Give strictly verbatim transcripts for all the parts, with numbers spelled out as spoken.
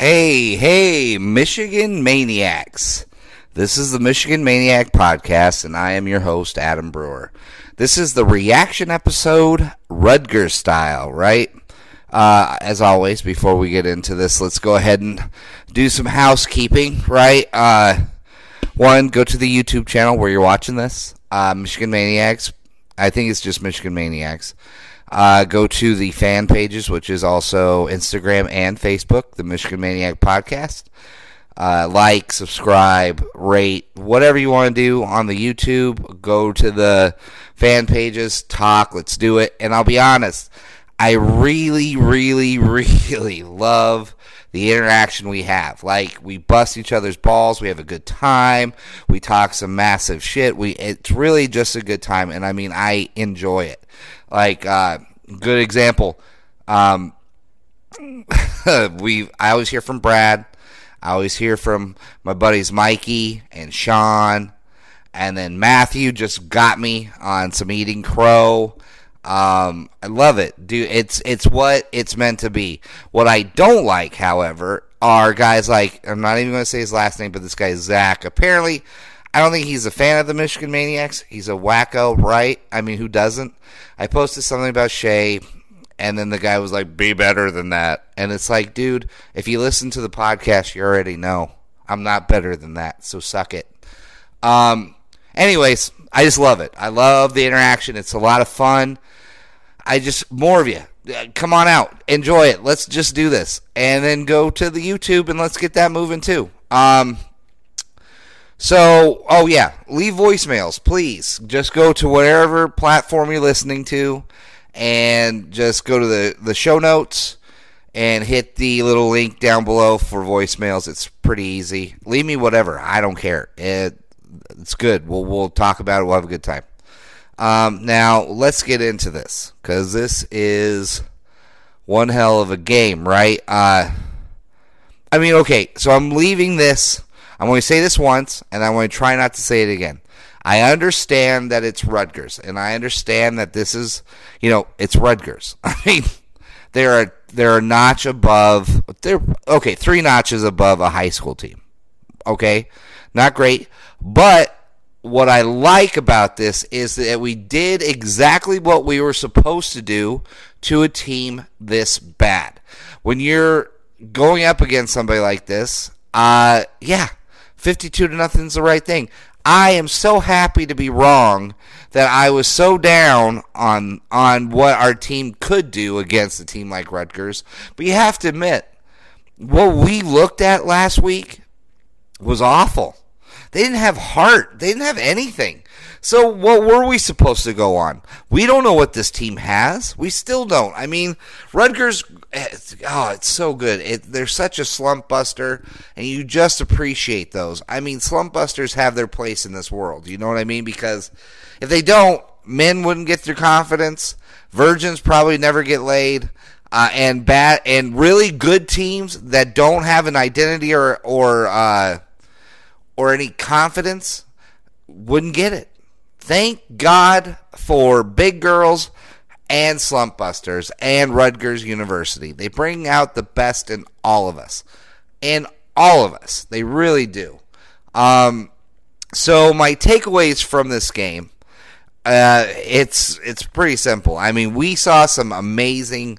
Hey, hey, Michigan Maniacs. This is the Michigan Maniac Podcast, and I am your host, Adam Brewer. This is the reaction episode, Rutgers style, right? Uh, as always, before we get into this, let's go ahead and do some housekeeping, right? Uh, one, go to the YouTube channel where you're watching this, uh, Michigan Maniacs. I think it's just Michigan Maniacs. Uh, go to the fan pages, which is also Instagram and Facebook, the Michigan Maniac Podcast. Uh, like, subscribe, rate, whatever you want to do on the YouTube. Go to the fan pages, talk, let's do it. And I'll be honest, I really, really, really love the interaction we have. Like, we bust each other's balls, we have a good time, we talk some massive shit. We It's really just a good time, and I mean, I enjoy it. Like, uh, good example, um, we, I always hear from Brad, I always hear from my buddies Mikey and Sean, and then Matthew just got me on some eating crow. Um, I love it, dude. It's, it's what it's meant to be. What I don't like, however, are guys like, I'm not even going to say his last name, but this guy, Zach, apparently, I don't think he's a fan of the Michigan Maniacs. He's a wacko, right? I mean, who doesn't? I posted something about Shea, and then the guy was like, be better than that. And it's like, dude, if you listen to the podcast, you already know I'm not better than that, so suck it. Um, anyways, I just love it. I love the interaction. It's a lot of fun. I just, more of you. Come on out. Enjoy it. Let's just do this. And then go to the YouTube, and let's get that moving, too. Um... So, oh yeah, leave voicemails, please. Just go to whatever platform you're listening to and just go to the, the show notes and hit the little link down below for voicemails. It's pretty easy. Leave me whatever. I don't care. It, it's good. We'll, we'll talk about it. We'll have a good time. Um, now, let's get into this because this is one hell of a game, right? Uh, I mean, okay, so I'm leaving this. I'm going to say this once, and I'm going to try not to say it again. I understand that it's Rutgers, and I understand that this is, you know, it's Rutgers. I mean, they're a, they're a notch above. They're okay, three notches above a high school team. Okay, not great. But what I like about this is that we did exactly what we were supposed to do to a team this bad. When you're going up against somebody like this, uh, yeah. fifty-two to nothing's the right thing. I am so happy to be wrong that I was so down on on what our team could do against a team like Rutgers. But you have to admit, what we looked at last week was awful. They didn't have heart. They didn't have anything. So what were we supposed to go on? We don't know what this team has. We still don't. I mean, Rutgers, oh, it's so good. It, they're such a slump buster, and you just appreciate those. I mean, slump busters have their place in this world. You know what I mean? Because if they don't, men wouldn't get their confidence. Virgins probably never get laid. Uh, and bad, and really good teams that don't have an identity or or uh, or any confidence wouldn't get it. Thank God for big girls and slump busters and Rutgers University. They bring out the best in all of us. In all of us. They really do. Um, so my takeaways from this game, uh, it's it's pretty simple. I mean, we saw some amazing,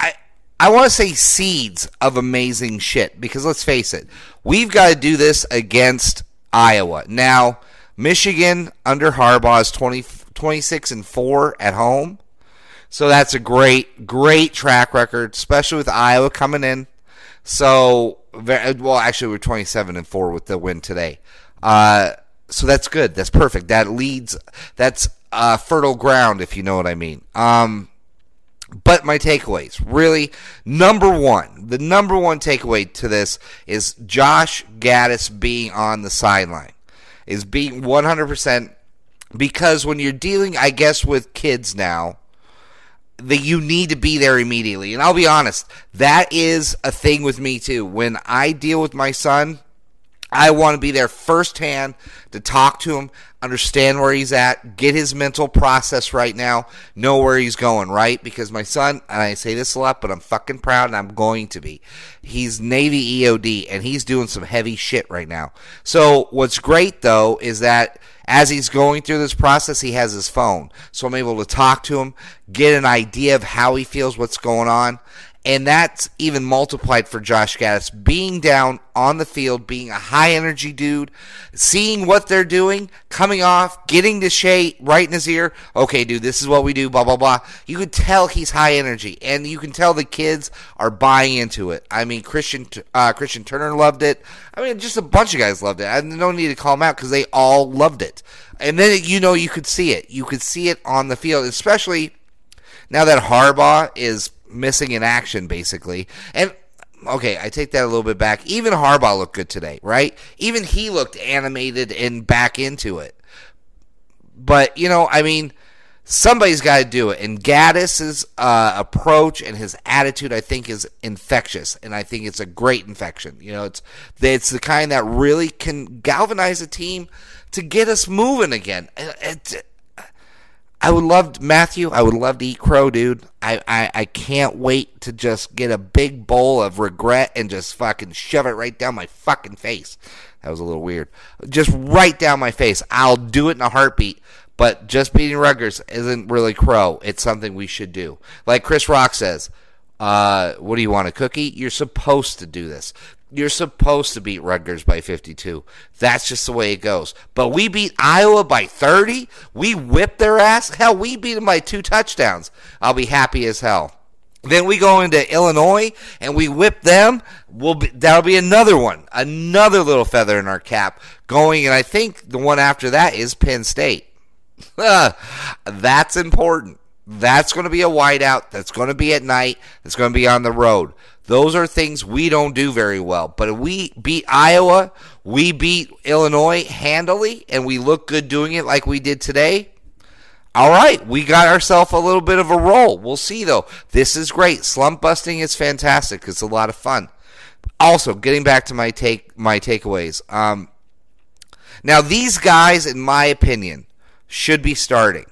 I, I want to say seeds of amazing shit. Because let's face it, we've got to do this against Iowa. Now, Michigan under Harbaugh is twenty, twenty-six and four at home. So that's a great, great track record, especially with Iowa coming in. So, well, actually, we're twenty-seven and four with the win today. Uh, so that's good. That's perfect. That leads, that's uh, fertile ground, if you know what I mean. Um, But my takeaways, really, number one, the number one takeaway to this is Josh Gattis being on the sideline, is being one hundred percent, because when you're dealing, I guess, with kids now, that you need to be there immediately. And I'll be honest, that is a thing with me too. When I deal with my son, I want to be there firsthand to talk to him, understand where he's at, get his mental process right now, know where he's going, right? Because my son, and I say this a lot, but I'm fucking proud, and I'm going to be. He's Navy E O D, and he's doing some heavy shit right now. So what's great, though, is that as he's going through this process, he has his phone. So I'm able to talk to him, get an idea of how he feels, what's going on. And that's even multiplied for Josh Gattis, being down on the field, being a high-energy dude, seeing what they're doing, coming off, getting to Shea right in his ear. Okay, dude, this is what we do, blah, blah, blah. You could tell he's high energy, and you can tell the kids are buying into it. I mean, Christian uh, Christian Turner loved it. I mean, just a bunch of guys loved it. I no need to call them out because they all loved it. And then, you know, you could see it. You could see it on the field, especially now that Harbaugh is – missing in action, basically. And, okay, I take that a little bit back. Even Harbaugh looked good today, right? Even he looked animated and back into it. But, you know, I mean, somebody's got to do it. And Gattis's uh, approach and his attitude, I think, is infectious. And I think it's a great infection. You know, it's it's the kind that really can galvanize a team to get us moving again. It's I would love Matthew. I would love to eat crow, dude. I, I, I can't wait to just get a big bowl of regret and just fucking shove it right down my fucking face. That was a little weird. Just right down my face. I'll do it in a heartbeat. But just beating Rutgers isn't really crow. It's something we should do. Like Chris Rock says, uh, what do you want, a cookie? You're supposed to do this. You're supposed to beat Rutgers by fifty-two. That's just the way it goes. But we beat Iowa by thirty. We whipped their ass. Hell, we beat them by two touchdowns. I'll be happy as hell. Then we go into Illinois, and we whip them. We'll be, that'll be another one, another little feather in our cap going. And I think the one after that is Penn State. That's important. That's going to be a whiteout. That's going to be at night. That's going to be on the road. Those are things we don't do very well. But if we beat Iowa, we beat Illinois handily, and we look good doing it like we did today. All right, we got ourselves a little bit of a roll. We'll see, though. This is great. Slump busting is fantastic. It's a lot of fun. Also, getting back to my take, my takeaways. Um, now, these guys, in my opinion, should be starting.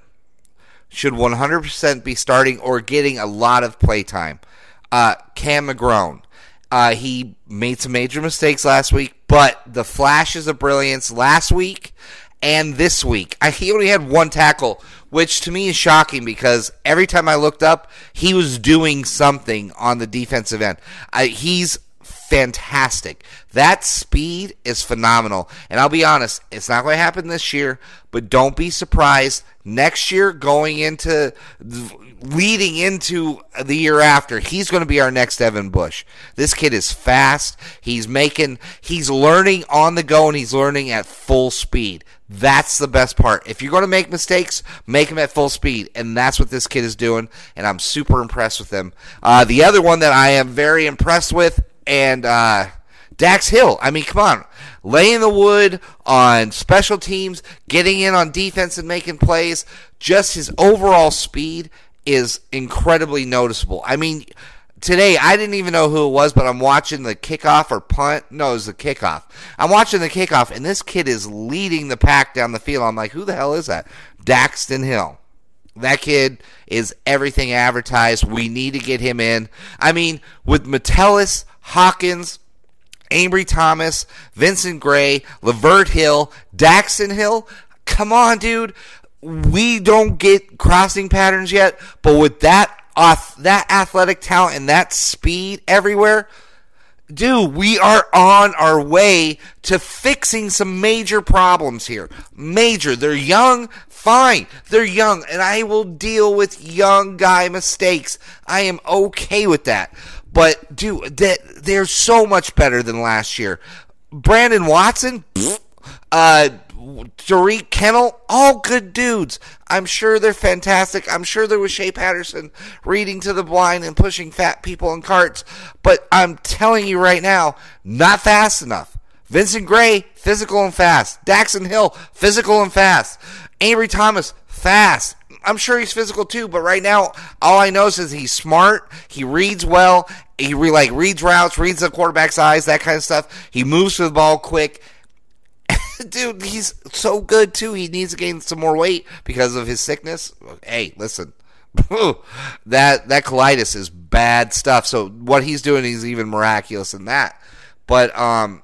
Should one hundred percent be starting or getting a lot of playtime. Uh, Cam McGrone, uh, he made some major mistakes last week, but the flashes of brilliance last week and this week. I, he only had one tackle, which to me is shocking because every time I looked up, he was doing something on the defensive end. Uh, he's fantastic. That speed is phenomenal. And I'll be honest, it's not going to happen this year, but don't be surprised. Next year, going into, leading into the year after, he's going to be our next Evan Bush. This kid is fast. He's making, he's learning on the go, and he's learning at full speed. That's the best part. If you're going to make mistakes, make them at full speed, and that's what this kid is doing, and I'm super impressed with him. Uh, the other one that I am very impressed with, and uh, Dax Hill, I mean, come on. Laying the wood on special teams, getting in on defense and making plays. Just his overall speed is incredibly noticeable. I mean, today I didn't even know who it was, but I'm watching the kickoff or punt. No, it was the kickoff. I'm watching the kickoff, and this kid is leading the pack down the field. I'm like, who the hell is that? Daxton Hill. That kid is everything advertised. We need to get him in. I mean, with Metellus, Hawkins, Ambry Thomas, Vincent Gray, Lavert Hill, Daxton Hill. Come on, dude. We don't get crossing patterns yet, but with that off, that athletic talent and that speed everywhere, dude, we are on our way to fixing some major problems here. Major. They're young. Fine. They're young, and I will deal with young guy mistakes. I am okay with that. But, dude, they're so much better than last year. Brandon Watson, uh, Tariq Kennel, all good dudes. I'm sure they're fantastic. I'm sure there was Shea Patterson reading to the blind and pushing fat people in carts. But I'm telling you right now, not fast enough. Vincent Gray, physical and fast. Daxton Hill, physical and fast. Ambry Thomas, fast. I'm sure he's physical too, but right now, all I know is he's smart, he reads well, he re- like reads routes, reads the quarterback's eyes, that kind of stuff. He moves to the ball quick. Dude, he's so good too. He needs to gain some more weight because of his sickness. Hey, listen, that that colitis is bad stuff. So what he's doing is even miraculous in that. But um,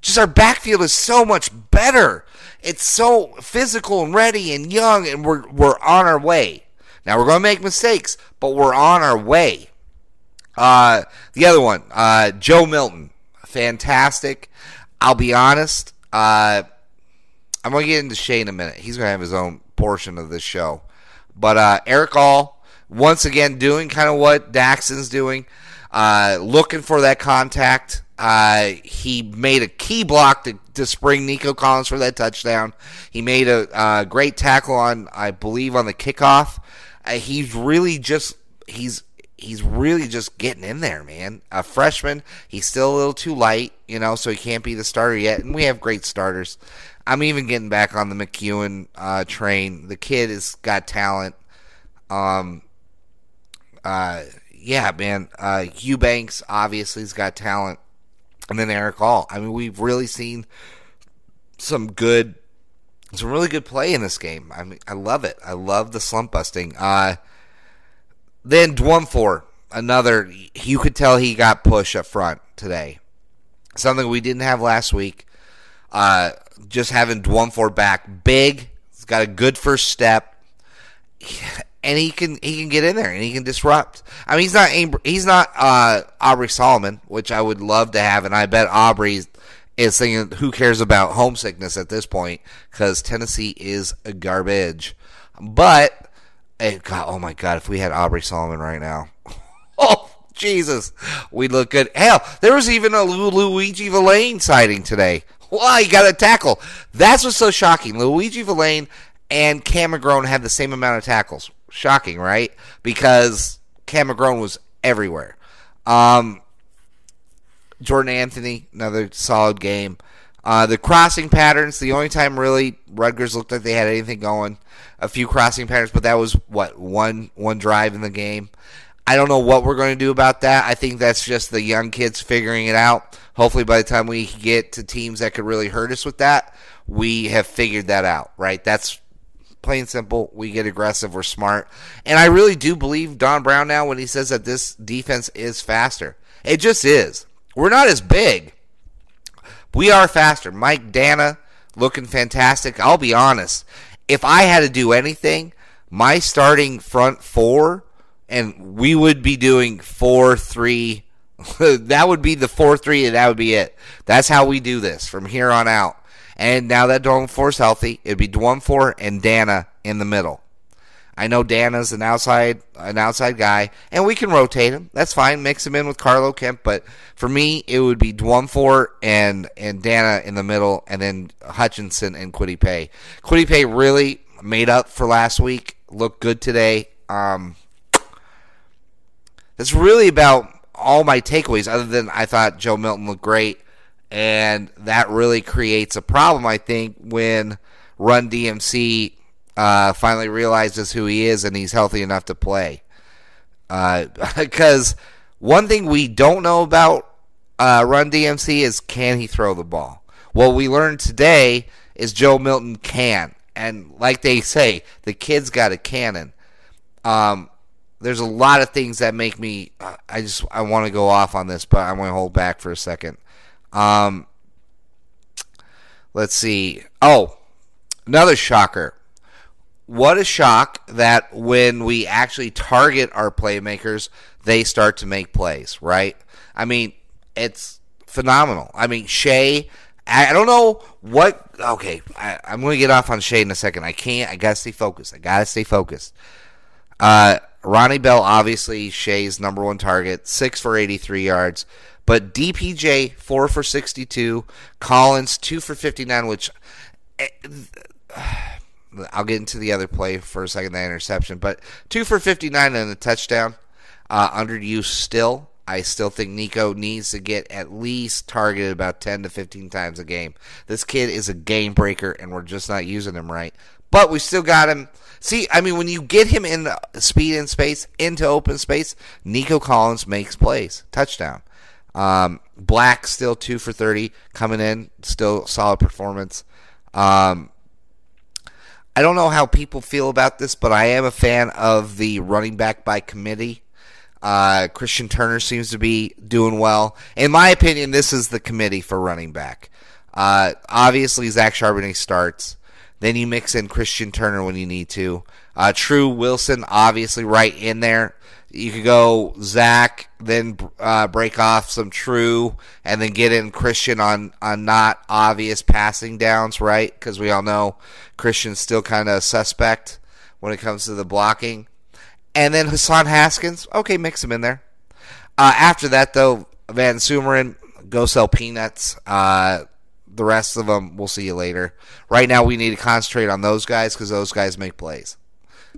just our backfield is so much better. It's so physical and ready and young, and we're we're on our way. Now, we're going to make mistakes, but we're on our way. Uh, the other one, uh, Joe Milton. Fantastic. I'll be honest. Uh, I'm going to get into Shea in a minute. He's going to have his own portion of this show. But uh, Eric Hall, once again, doing kind of what Daxton's doing, uh, looking for that contact. Uh, he made a key block to, to spring Nico Collins for that touchdown. He made a uh, great tackle on, I believe, on the kickoff. Uh, he's really just he's he's really just getting in there, man. A freshman, he's still a little too light, you know, so he can't be the starter yet. And we have great starters. I'm even getting back on the McEwen uh, train. The kid has got talent. Um. Uh. Yeah, man. Uh. Eubanks obviously's got talent. And then Eric Hall. I mean, we've really seen some good, some really good play in this game. I mean, I love it. I love the slump busting. Uh, then Dwumfour, another. You could tell he got pushed up front today. Something we didn't have last week. Uh, just having Dwumfour back big. He's got a good first step, and he can he can get in there and he can disrupt. I mean, he's not he's not uh, Aubrey Solomon, which I would love to have, and I bet Aubrey is thinking, who cares about homesickness at this point? Because Tennessee is garbage. But it, God, oh my God, if we had Aubrey Solomon right now, oh Jesus, we'd look good. Hell, there was even a Luiji Vilain sighting today. Wow, he got a tackle. That's what's so shocking. Luiji Vilain and Cam McGrone had the same amount of tackles. Shocking, right? Because Cam McGrone was everywhere. Um, Jordan Anthony, another solid game. Uh, the crossing patterns, the only time really Rutgers looked like they had anything going. A few crossing patterns, but that was, what, one one drive in the game. I don't know what we're going to do about that. I think that's just the young kids figuring it out. Hopefully by the time we get to teams that could really hurt us with that, we have figured that out, right? That's plain and simple. We get aggressive. We're smart. And I really do believe Don Brown now when he says that this defense is faster. It just is. We're not as big. We are faster. Mike Dana looking fantastic. I'll be honest. If I had to do anything, my starting front four, and we would be doing four three. That would be the four three, and that would be it. That's how we do this from here on out. And now that Dwumfour's healthy, it'd be Dwumfour and Dana in the middle. I know Dana's an outside an outside guy, and we can rotate him. That's fine. Mix him in with Carlo Kemp. But for me, it would be Dwumfour and, and Dana in the middle, and then Hutchinson and Quiddy Pay. Quiddy Pay really made up for last week. Looked good today. Um, that's really about all my takeaways, other than I thought Joe Milton looked great. And that really creates a problem, I think, when Run D M C uh, finally realizes who he is and he's healthy enough to play. Uh, because one thing we don't know about uh, Run D M C is, can he throw the ball? What we learned today is Joe Milton can. And like they say, the kid's got a cannon. Um, there's a lot of things that make me uh, – I just I want to go off on this, but I'm going to hold back for a second. Um, let's see. Oh, another shocker. What a shock that when we actually target our playmakers, they start to make plays, right? I mean, it's phenomenal. I mean, Shea, I don't know what, okay, I, I'm going to get off on Shea in a second. I can't, I got to stay focused. I got to stay focused. Uh, Ronnie Bell, obviously, Shea's number one target, six for eighty-three yards. But D P J, four for sixty-two. Collins, two for fifty-nine, which I'll get into the other play for a second, that interception. But two for fifty-nine and a touchdown. Uh, underused still. I still think Nico needs to get at least targeted about ten to fifteen times a game. This kid is a game breaker, and we're just not using him right. But we still got him. See, I mean, when you get him in the speed in space, into open space, Nico Collins makes plays. Touchdown. Um, Black still two for thirty coming in. Still solid performance. Um, I don't know how people feel about this, but I am a fan of the running back by committee. Uh, Christian Turner seems to be doing well. In my opinion, this is the committee for running back. Uh, obviously, Zach Charbonnet starts. Then you mix in Christian Turner when you need to. Uh, True Wilson, obviously, right in there. You could go Zach, then uh, break off some True, and then get in Christian on, on not obvious passing downs, right? Because we all know Christian's still kind of a suspect when it comes to the blocking. And then Hassan Haskins, okay, mix him in there. Uh, after that, though, Van Sumeren, go sell peanuts. Uh, the rest of them, we'll see you later. Right now, we need to concentrate on those guys because those guys make plays.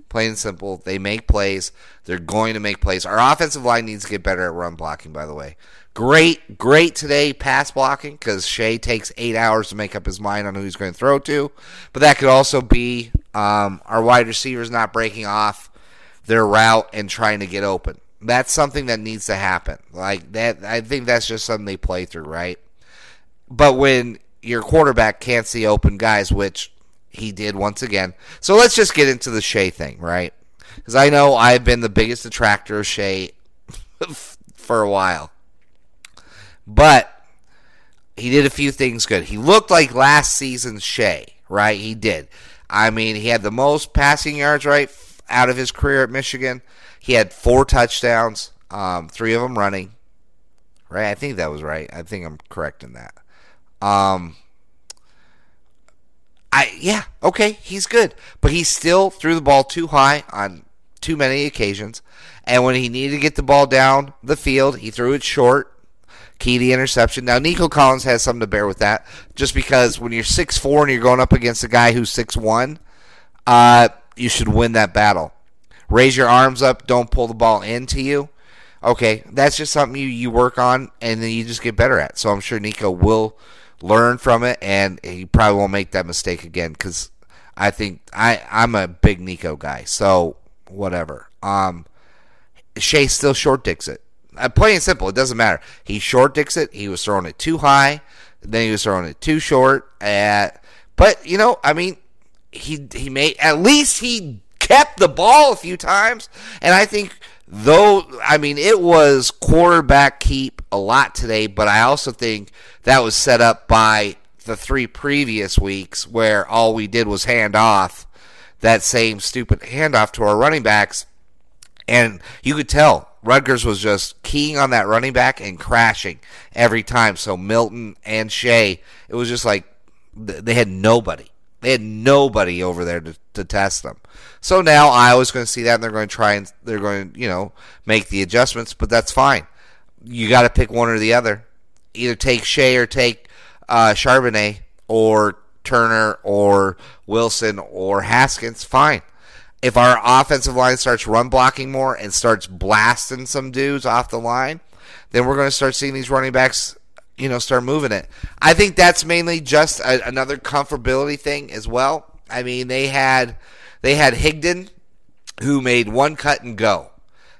Plain and simple, they make plays. They're going to make plays. Our offensive line needs to get better at run blocking, by the way. Great, great today pass blocking because Shea takes eight hours to make up his mind on who he's going to throw to. But that could also be um, our wide receivers not breaking off their route and trying to get open. That's something that needs to happen. Like that, I think that's just something they play through, right? But when your quarterback can't see open guys, which he did once again. So let's just get into the Shea thing, right? Because I know I've been the biggest detractor of Shea for a while. But he did a few things good. He looked like last season's Shea, right? He did. I mean, he had the most passing yards, right? Out of his career at Michigan. He had four touchdowns, um, three of them running. Right? I think that was right. I think I'm correct in that. Um, I yeah, okay, he's good. But he still threw the ball too high on too many occasions. And when he needed to get the ball down the field, he threw it short. Key to interception. Now, Nico Collins has something to bear with that. Just because when you're six foot four and you're going up against a guy who's six foot one, uh... you should win that battle. Raise your arms up. Don't pull the ball into you. Okay, that's just something you, you work on, and then you just get better at. So I'm sure Nico will learn from it, and he probably won't make that mistake again because I think I, I'm a big Nico guy. So whatever. Um, Shea still short dicks it. Uh, plain and simple, it doesn't matter. He short dicks it. He was throwing it too high. Then he was throwing it too short. At, but, you know, I mean, He he made at least he kept the ball a few times, and I think though I mean it was quarterback keep a lot today, but I also think that was set up by the three previous weeks where all we did was hand off that same stupid handoff to our running backs, and you could tell Rutgers was just keying on that running back and crashing every time. So Milton and Shea, it was just like they had nobody. They had nobody over there to, to test them. So now Iowa's going to see that, and they're going to try and they're going to, you know, make the adjustments, but that's fine. You got to pick one or the other. Either take Shea or take uh, Charbonnet or Turner or Wilson or Haskins, fine. If our offensive line starts run blocking more and starts blasting some dudes off the line, then we're going to start seeing these running backs, you know, start moving it. I think that's mainly just a, another comfortability thing as well. I mean, they had they had Higdon, who made one cut and go.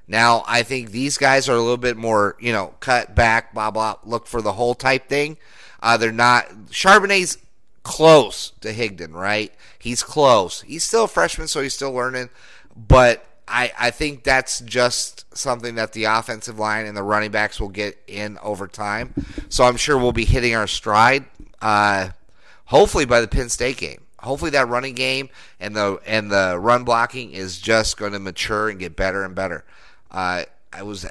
Now, I think these guys are a little bit more, you know, cut back, blah, blah, look for the whole type thing. Uh, they're not – Charbonnet's close to Higdon, right? He's close. He's still a freshman, so he's still learning. But I, I think that's just something that the offensive line and the running backs will get in over time. So I'm sure we'll be hitting our stride, uh, hopefully by the Penn State game. Hopefully that running game and the and the run blocking is just going to mature and get better and better. Uh, I was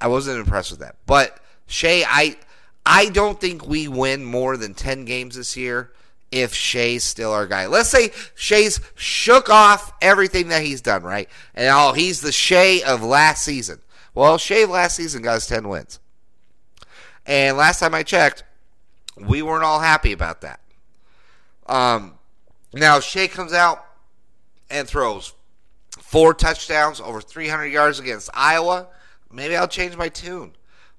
I wasn't impressed with that, but Shea, I I don't think we win more than ten games this year if Shea's still our guy. Let's say Shea's shook off everything that he's done, right? And oh, he's the Shea of last season. Well, Shea last season got us ten wins. And last time I checked, we weren't all happy about that. Um, now, Shea comes out and throws four touchdowns, over three hundred yards against Iowa. Maybe I'll change my tune.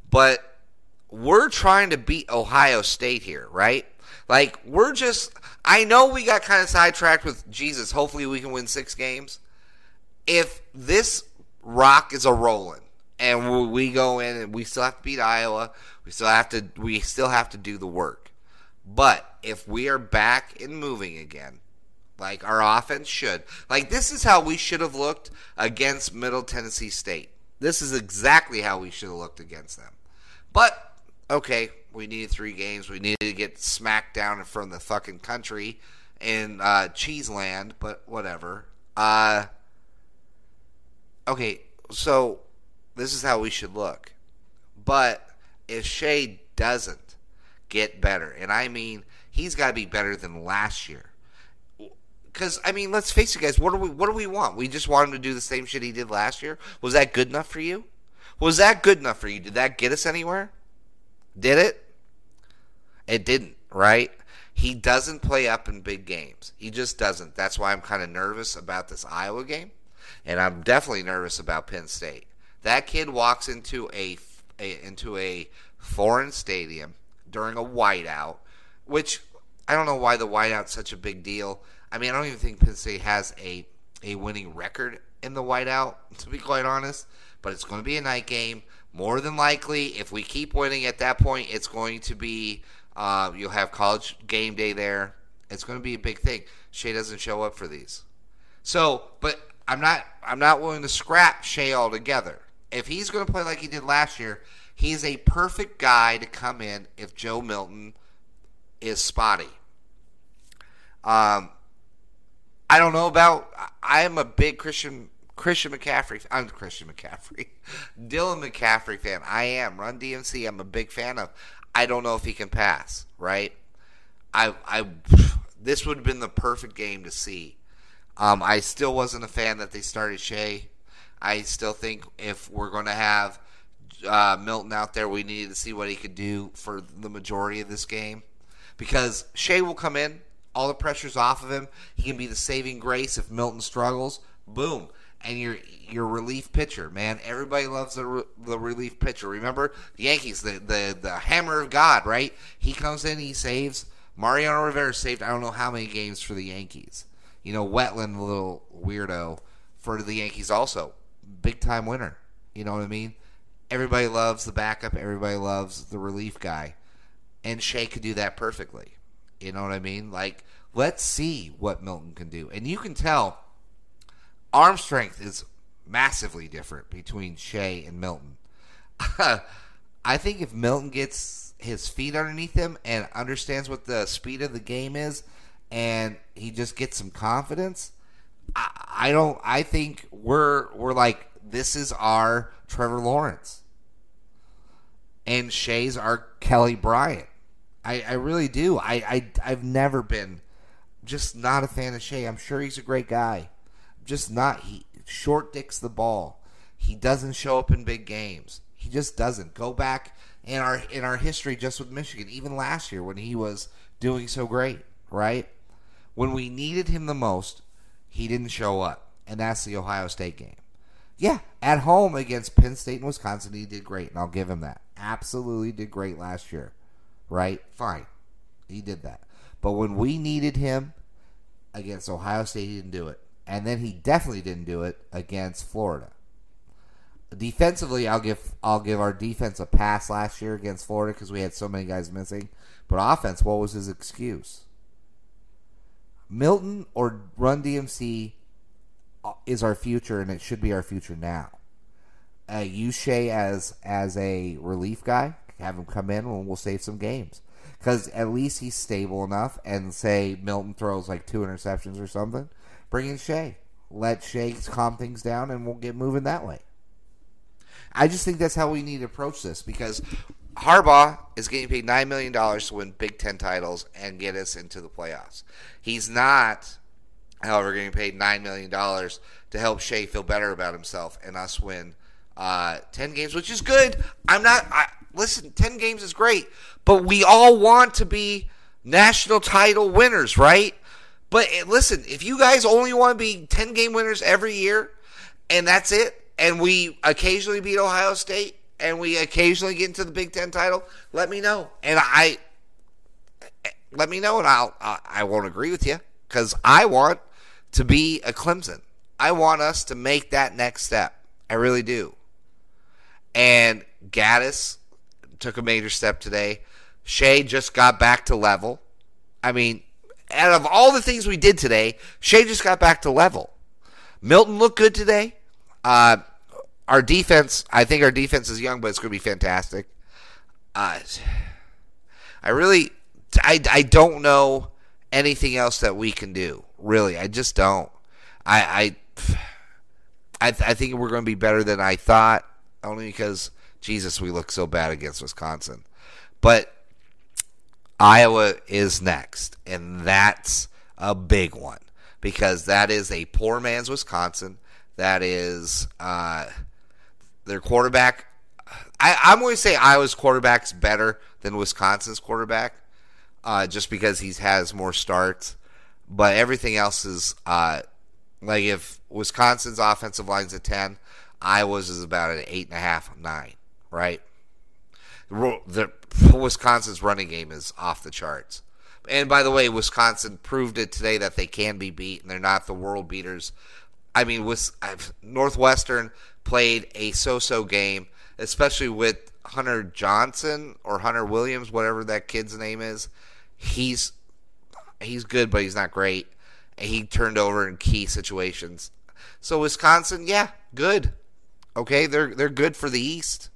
But we're trying to beat Ohio State here, right? Like, we're just – I know we got kind of sidetracked with, Jesus, hopefully we can win six games. If this rock is a rolling and we go in and we still have to beat Iowa, we still have to, we still have to do the work. But if we are back and moving again, like our offense should, like this is how we should have looked against Middle Tennessee State. This is exactly how we should have looked against them. But, okay, we needed three games. We needed to get smacked down in front of the fucking country in uh, cheese land, but whatever. Uh, okay, so this is how we should look. But if Shea doesn't get better, and I mean he's got to be better than last year. Because, I mean, let's face it, guys, what do we what do we want? We just want him to do the same shit he did last year? Was that good enough for you? Was that good enough for you? Did that get us anywhere? Did it? It didn't, right? He doesn't play up in big games. He just doesn't. That's why I'm kind of nervous about this Iowa game, and I'm definitely nervous about Penn State. That kid walks into a, a into a foreign stadium during a whiteout, which I don't know why the whiteout's such a big deal. I mean, I don't even think Penn State has a, a winning record in the whiteout, to be quite honest. But it's going to be a night game. More than likely, if we keep winning at that point, it's going to be uh, – you'll have College Game Day there. It's going to be a big thing. Shea doesn't show up for these. So, but I'm not I'm not willing to scrap Shea altogether. If he's going to play like he did last year, he's a perfect guy to come in if Joe Milton is spotty. Um – I don't know about – I am a big Christian Christian McCaffrey – I'm Christian McCaffrey. Dylan McCaffrey fan. I am. Run D M C, I'm a big fan of. I don't know if he can pass, right? I, I This would have been the perfect game to see. Um, I still wasn't a fan that they started Shea. I still think if we're going to have uh, Milton out there, we needed to see what he could do for the majority of this game. Because Shea will come in. All the pressure's off of him. He can be the saving grace if Milton struggles. Boom. And your your relief pitcher, man. Everybody loves the re, the relief pitcher. Remember the Yankees, the, the, the hammer of God, right? He comes in, he saves. Mariano Rivera saved I don't know how many games for the Yankees. You know, Wetland, a little weirdo, for the Yankees also. Big-time winner. You know what I mean? Everybody loves the backup. Everybody loves the relief guy. And Shea could do that perfectly. You know what I mean? Like, let's see what Milton can do. And you can tell arm strength is massively different between Shea and Milton. I think if Milton gets his feet underneath him and understands what the speed of the game is and he just gets some confidence, I, I don't I think we're we're like, this is our Trevor Lawrence. And Shea's our Kelly Bryant. I, I really do. I, I, I've never been just not a fan of Shea. I'm sure he's a great guy. Just not. He short dicks the ball. He doesn't show up in big games. He just doesn't. Go back in our in our history just with Michigan, even last year when he was doing so great, right? When we needed him the most, he didn't show up, and that's the Ohio State game. Yeah, at home against Penn State and Wisconsin, he did great, and I'll give him that. Absolutely did great last year. Right? Fine. He did that. But when we needed him against Ohio State, he didn't do it. And then he definitely didn't do it against Florida. Defensively, I'll give I'll give our defense a pass last year against Florida because we had so many guys missing. But offense, what was his excuse? Milton or Run D M C is our future, and it should be our future now. Uh, use Shea as, as a relief guy. Have him come in and we'll save some games. Because at least he's stable enough and say Milton throws like two interceptions or something. Bring in Shea. Let Shea calm things down and we'll get moving that way. I just think that's how we need to approach this because Harbaugh is getting paid nine million dollars to win Big Ten titles and get us into the playoffs. He's not, however, getting paid nine million dollars to help Shea feel better about himself and us win uh, ten games, which is good. I'm not... I, Listen, ten games is great, but we all want to be national title winners, right? But listen, if you guys only want to be ten-game winners every year, and that's it, and we occasionally beat Ohio State, and we occasionally get into the Big Ten title, let me know. And I let me know, and I'll I won't agree with you, because I want to be a Clemson. I want us to make that next step. I really do. And Gattis took a major step today. Shea just got back to level. I mean, out of all the things we did today, Shea just got back to level. Milton looked good today. Uh, our defense, I think our defense is young, but it's going to be fantastic. Uh, I really, I, I don't know anything else that we can do, really. I just don't. I, I, I, th- I think we're going to be better than I thought, only because, Jesus, we look so bad against Wisconsin. But Iowa is next, and that's a big one, because that is a poor man's Wisconsin. That is uh, their quarterback. I, I'm going to say Iowa's quarterback's better than Wisconsin's quarterback, uh, just because he has more starts. But everything else is uh, like if Wisconsin's offensive line's a ten, Iowa's is about an eight and a half, nine, right? The Wisconsin's running game is off the charts. And by the way, Wisconsin proved it today that they can be beat, and they're not the world beaters. I mean, with Northwestern played a so-so game, especially with Hunter Johnson or Hunter Williams, whatever that kid's name is. He's he's good, but he's not great. And he turned over in key situations. So Wisconsin, yeah, good. Okay, they're they're good for the East.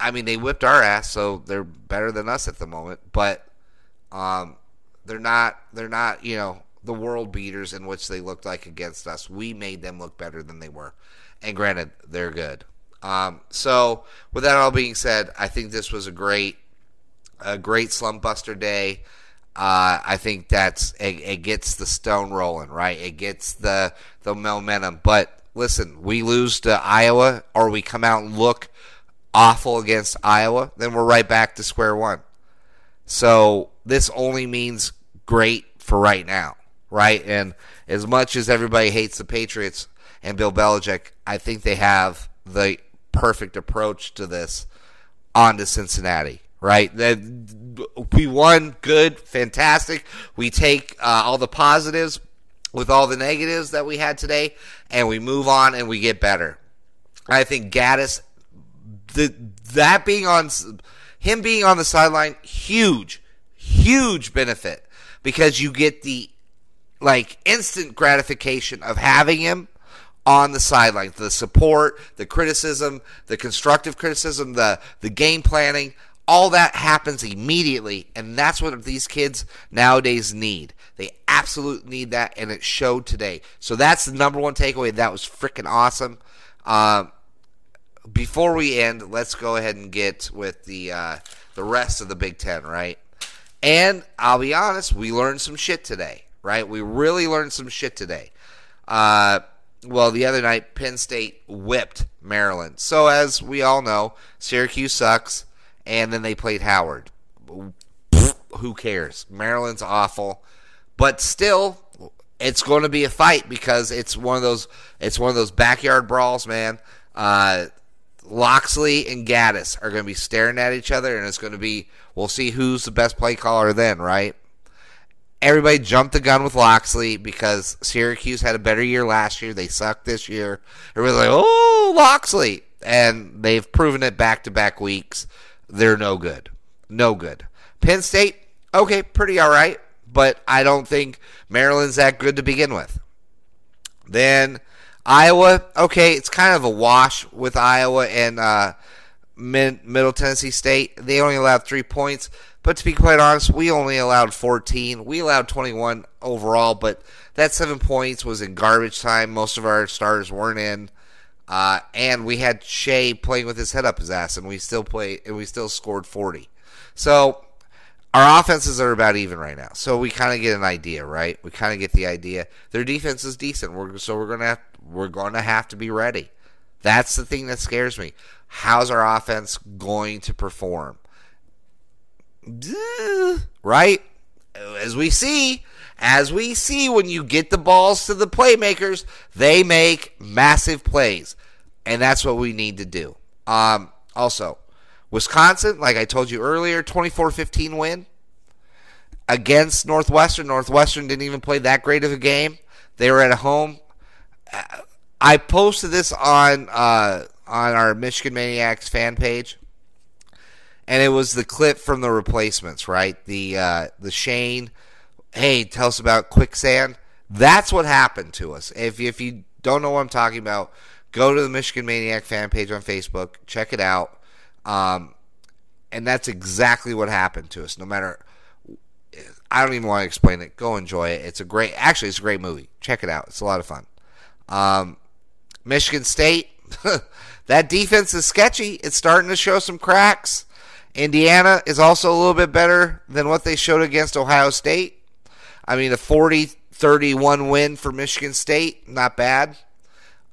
I mean, they whipped our ass, so they're better than us at the moment. But um, they're not they're not you know. the world beaters in which they looked like against us. We made them look better than they were. And granted, they're good. Um, so with that all being said, I think this was a great, a great slump buster day. Uh, I think that's, it, it gets the stone rolling, right? It gets the, the momentum. But listen, we lose to Iowa or we come out and look awful against Iowa, then we're right back to square one. So this only means great for right now. Right, and as much as everybody hates the Patriots and Bill Belichick, I think they have the perfect approach to this on to Cincinnati. Right, we won, good, fantastic. We take uh, all the positives with all the negatives that we had today, and we move on and we get better. I think Gattis, the, that being on him being on the sideline, huge, huge benefit, because you get the like instant gratification of having him on the sideline. The support, the criticism, the constructive criticism, the, the game planning, all that happens immediately. And that's what these kids nowadays need. They absolutely need that, and it showed today. So that's the number one takeaway. That was freaking awesome. Uh, before we end, let's go ahead and get with the uh, the rest of the Big Ten, right? And I'll be honest, we learned some shit today. Right, we really learned some shit today. Uh, well, the other night, Penn State whipped Maryland. So, as we all know, Syracuse sucks, and then they played Howard. Who cares? Maryland's awful, but still, it's going to be a fight because it's one of those. It's one of those backyard brawls, man. Uh, Loxley and Gattis are going to be staring at each other, and it's going to be. We'll see who's the best play caller then, right? Everybody jumped the gun with Loxley because Syracuse had a better year last year. They sucked this year. Everybody's like, oh, Loxley. And they've proven it back-to-back weeks. They're no good. No good. Penn State, okay, pretty all right. But I don't think Maryland's that good to begin with. Then Iowa, okay, it's kind of a wash with Iowa and uh, Middle Tennessee State. They only allowed three points. But to be quite honest, we only allowed fourteen. We allowed twenty-one overall, but that seven points was in garbage time. Most of our starters weren't in, uh, and we had Shea playing with his head up his ass, and we still played, and we still scored forty. So our offenses are about even right now. So we kind of get an idea, right? We kind of get the idea. Their defense is decent, we're, so we're gonna have, we're gonna have to be ready. That's the thing that scares me. How's our offense going to perform? right? As we see, as we see when you get the balls to the playmakers, they make massive plays. And that's what we need to do. Um, also, Wisconsin, like I told you earlier, twenty-four fifteen win against Northwestern. Northwestern didn't even play that great of a game. They were at home. I posted this on uh, on our Michigan Maniacs fan page, and it was the clip from The Replacements, right? The uh, the Shane, hey, tell us about quicksand. That's what happened to us. If if you don't know what I'm talking about, go to the Michigan Maniac fan page on Facebook, check it out, um, and that's exactly what happened to us. No matter, I don't even want to explain it. Go enjoy it. It's a great, actually, it's a great movie. Check it out. It's a lot of fun. Um, Michigan State, that defense is sketchy. It's starting to show some cracks. Indiana is also a little bit better than what they showed against Ohio State. I mean, a forty thirty-one win for Michigan State, not bad.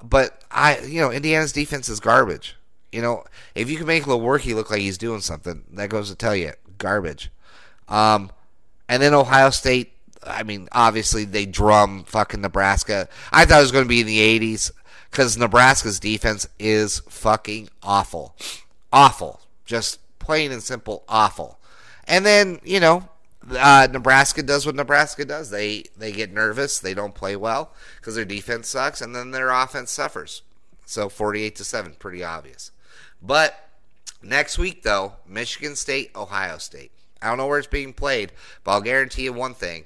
But, I, you know, Indiana's defense is garbage. You know, if you can make Lewerke look like he's doing something, that goes to tell you, garbage. Um, and then Ohio State, I mean, obviously they drum fucking Nebraska. I thought it was going to be in the eighties because Nebraska's defense is fucking awful. Awful. Just plain and simple awful. And then, you know, uh, Nebraska does what Nebraska does. They they get nervous. They don't play well because their defense sucks, and then their offense suffers. So forty-eight to seven, pretty obvious. But next week, though, Michigan State, Ohio State. I don't know where it's being played, but I'll guarantee you one thing.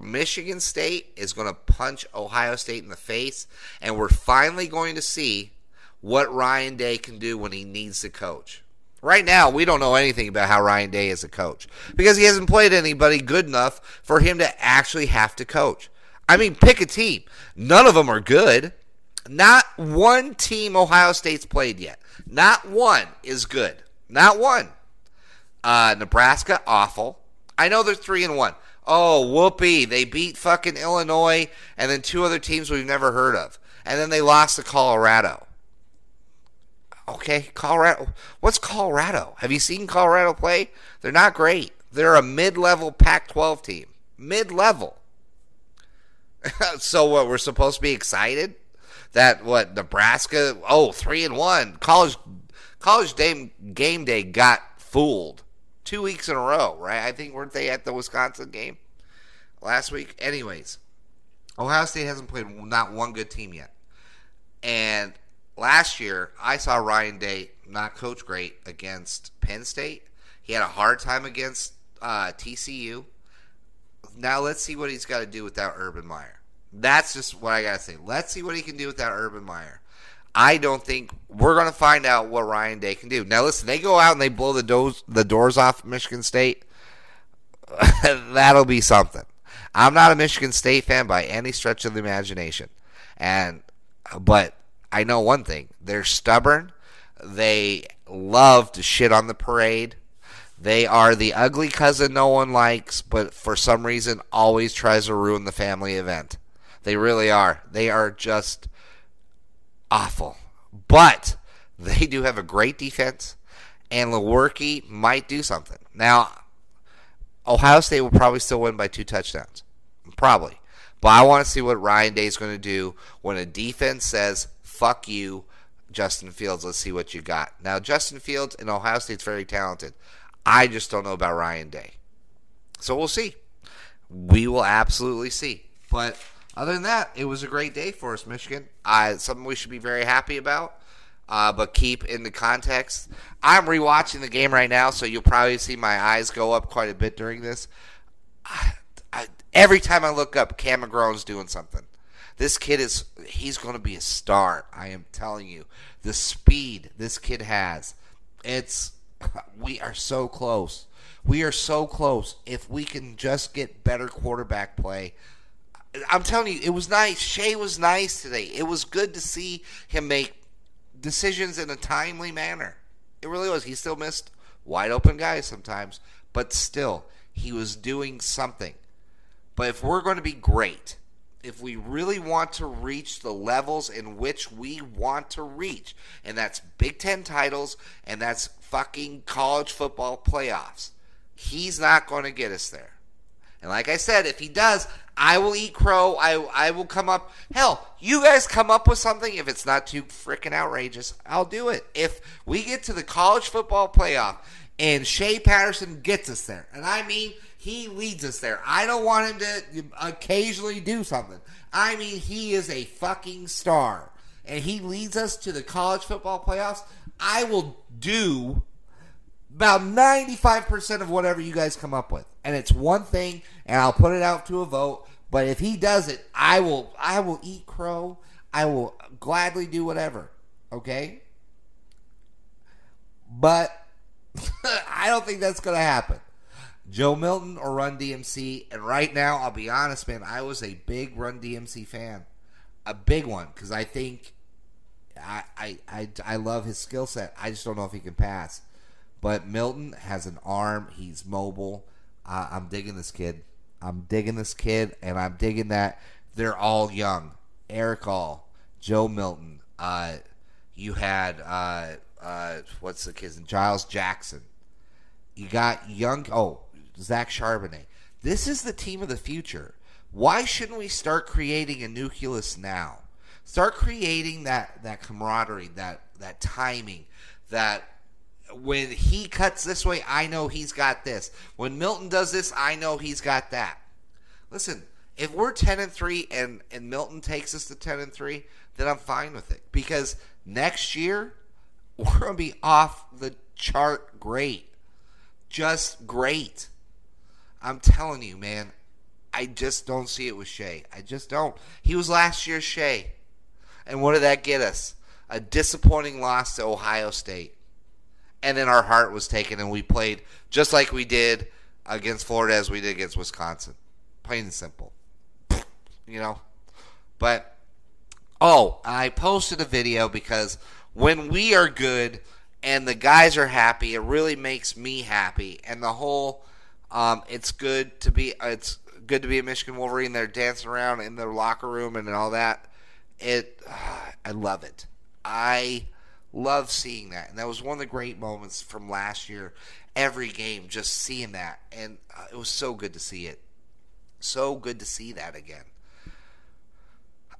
Michigan State is going to punch Ohio State in the face, and we're finally going to see what Ryan Day can do when he needs to coach. Right now, we don't know anything about how Ryan Day is a coach because he hasn't played anybody good enough for him to actually have to coach. I mean, pick a team. None of them are good. Not one team Ohio State's played yet. Not one is good. Not one. Uh, Nebraska, awful. I know they're three and one. Oh, whoopee. They beat fucking Illinois and then two other teams we've never heard of. And then they lost to Colorado. Okay, Colorado. What's Colorado? Have you seen Colorado play? They're not great. They're a mid-level Pac twelve team. Mid-level. So what, we're supposed to be excited? That, what, Nebraska, oh, three and one. College, college game, game day got fooled. Two weeks in a row, right? I think, weren't they at the Wisconsin game last week? Anyways, Ohio State hasn't played not one good team yet. And last year, I saw Ryan Day not coach great against Penn State. He had a hard time against uh, T C U. Now let's see what he's got to do without Urban Meyer. That's just what I got to say. Let's see what he can do without Urban Meyer. I don't think we're going to find out what Ryan Day can do. Now, listen, they go out and they blow the, do- the doors off Michigan State. That'll be something. I'm not a Michigan State fan by any stretch of the imagination. and But I know one thing. They're stubborn. They love to shit on the parade. They are the ugly cousin no one likes, but for some reason always tries to ruin the family event. They really are. They are just awful, but they do have a great defense, and Lewerke might do something. Now, Ohio State will probably still win by two touchdowns, probably, but I want to see what Ryan Day is going to do when a defense says, fuck you, Justin Fields, let's see what you got. Now, Justin Fields and Ohio State's very talented. I just don't know about Ryan Day, so we'll see. We will absolutely see, but other than that, it was a great day for us, Michigan. Uh, something we should be very happy about, uh, but keep in the context. I'm rewatching the game right now, so you'll probably see my eyes go up quite a bit during this. I, I, every time I look up, Cam McGrone's doing something. This kid is – he's going to be a star, I am telling you. The speed this kid has, it's – we are so close. We are so close. If we can just get better quarterback play – I'm telling you, it was nice. Shea was nice today. It was good to see him make decisions in a timely manner. It really was. He still missed wide open guys sometimes, but still, he was doing something. But if we're going to be great, if we really want to reach the levels in which we want to reach, and that's Big Ten titles, and that's fucking college football playoffs, he's not going to get us there. And like I said, if he does, I will eat crow. I I will come up. Hell, you guys come up with something. If it's not too freaking outrageous, I'll do it. If we get to the college football playoff and Shea Patterson gets us there, and I mean he leads us there. I don't want him to occasionally do something. I mean he is a fucking star, and he leads us to the college football playoffs. I will do about ninety-five percent of whatever you guys come up with. And it's one thing, and I'll put it out to a vote. But if he does it, I will I will eat crow. I will gladly do whatever. Okay? But I don't think that's going to happen. Joe Milton or Run D M C. And right now, I'll be honest, man, I was a big Run D M C fan. A big one. Because I think I, I, I, I love his skill set. I just don't know if he can pass. But Milton has an arm. He's mobile. Uh, I'm digging this kid. I'm digging this kid, and I'm digging that they're all young. Eric Hall, Joe Milton. Uh, you had, uh, uh, what's the kid's name? Giles Jackson. You got young, oh, Zach Charbonnet. This is the team of the future. Why shouldn't we start creating a nucleus now? Start creating that, that camaraderie, that, that timing, that when he cuts this way, I know he's got this. When Milton does this, I know he's got that. Listen, if we're ten and three and, and Milton takes us to ten and three, then I'm fine with it. Because next year, we're going to be off the chart great. Just great. I'm telling you, man, I just don't see it with Shea. I just don't. He was last year's Shea. And what did that get us? A disappointing loss to Ohio State. And then our heart was taken, and we played just like we did against Florida as we did against Wisconsin. Plain and simple. You know? But, oh, I posted a video because when we are good and the guys are happy, it really makes me happy. And the whole, um, it's good to be it's good to be a Michigan Wolverine. They're dancing around in their locker room and all that. It, uh, I love it. I love seeing that, and that was one of the great moments from last year. Every game, just seeing that, and uh, it was so good to see it. So good to see that again.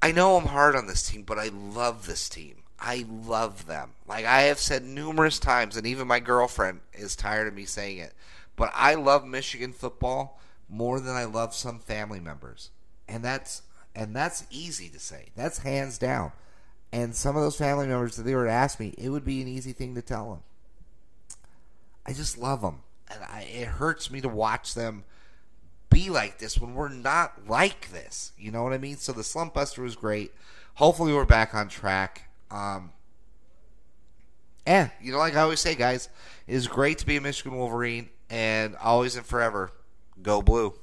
I know I'm hard on this team, but I love this team. I love them. Like I have said numerous times, and even my girlfriend is tired of me saying it, but I love Michigan football more than I love some family members, and that's and that's easy to say. That's hands down. And some of those family members, if they were to ask me, it would be an easy thing to tell them. I just love them. And I, it hurts me to watch them be like this when we're not like this. You know what I mean? So the Slump Buster was great. Hopefully we're back on track. Um, and, you know, like I always say, guys, it is great to be a Michigan Wolverine. And always and forever, go blue.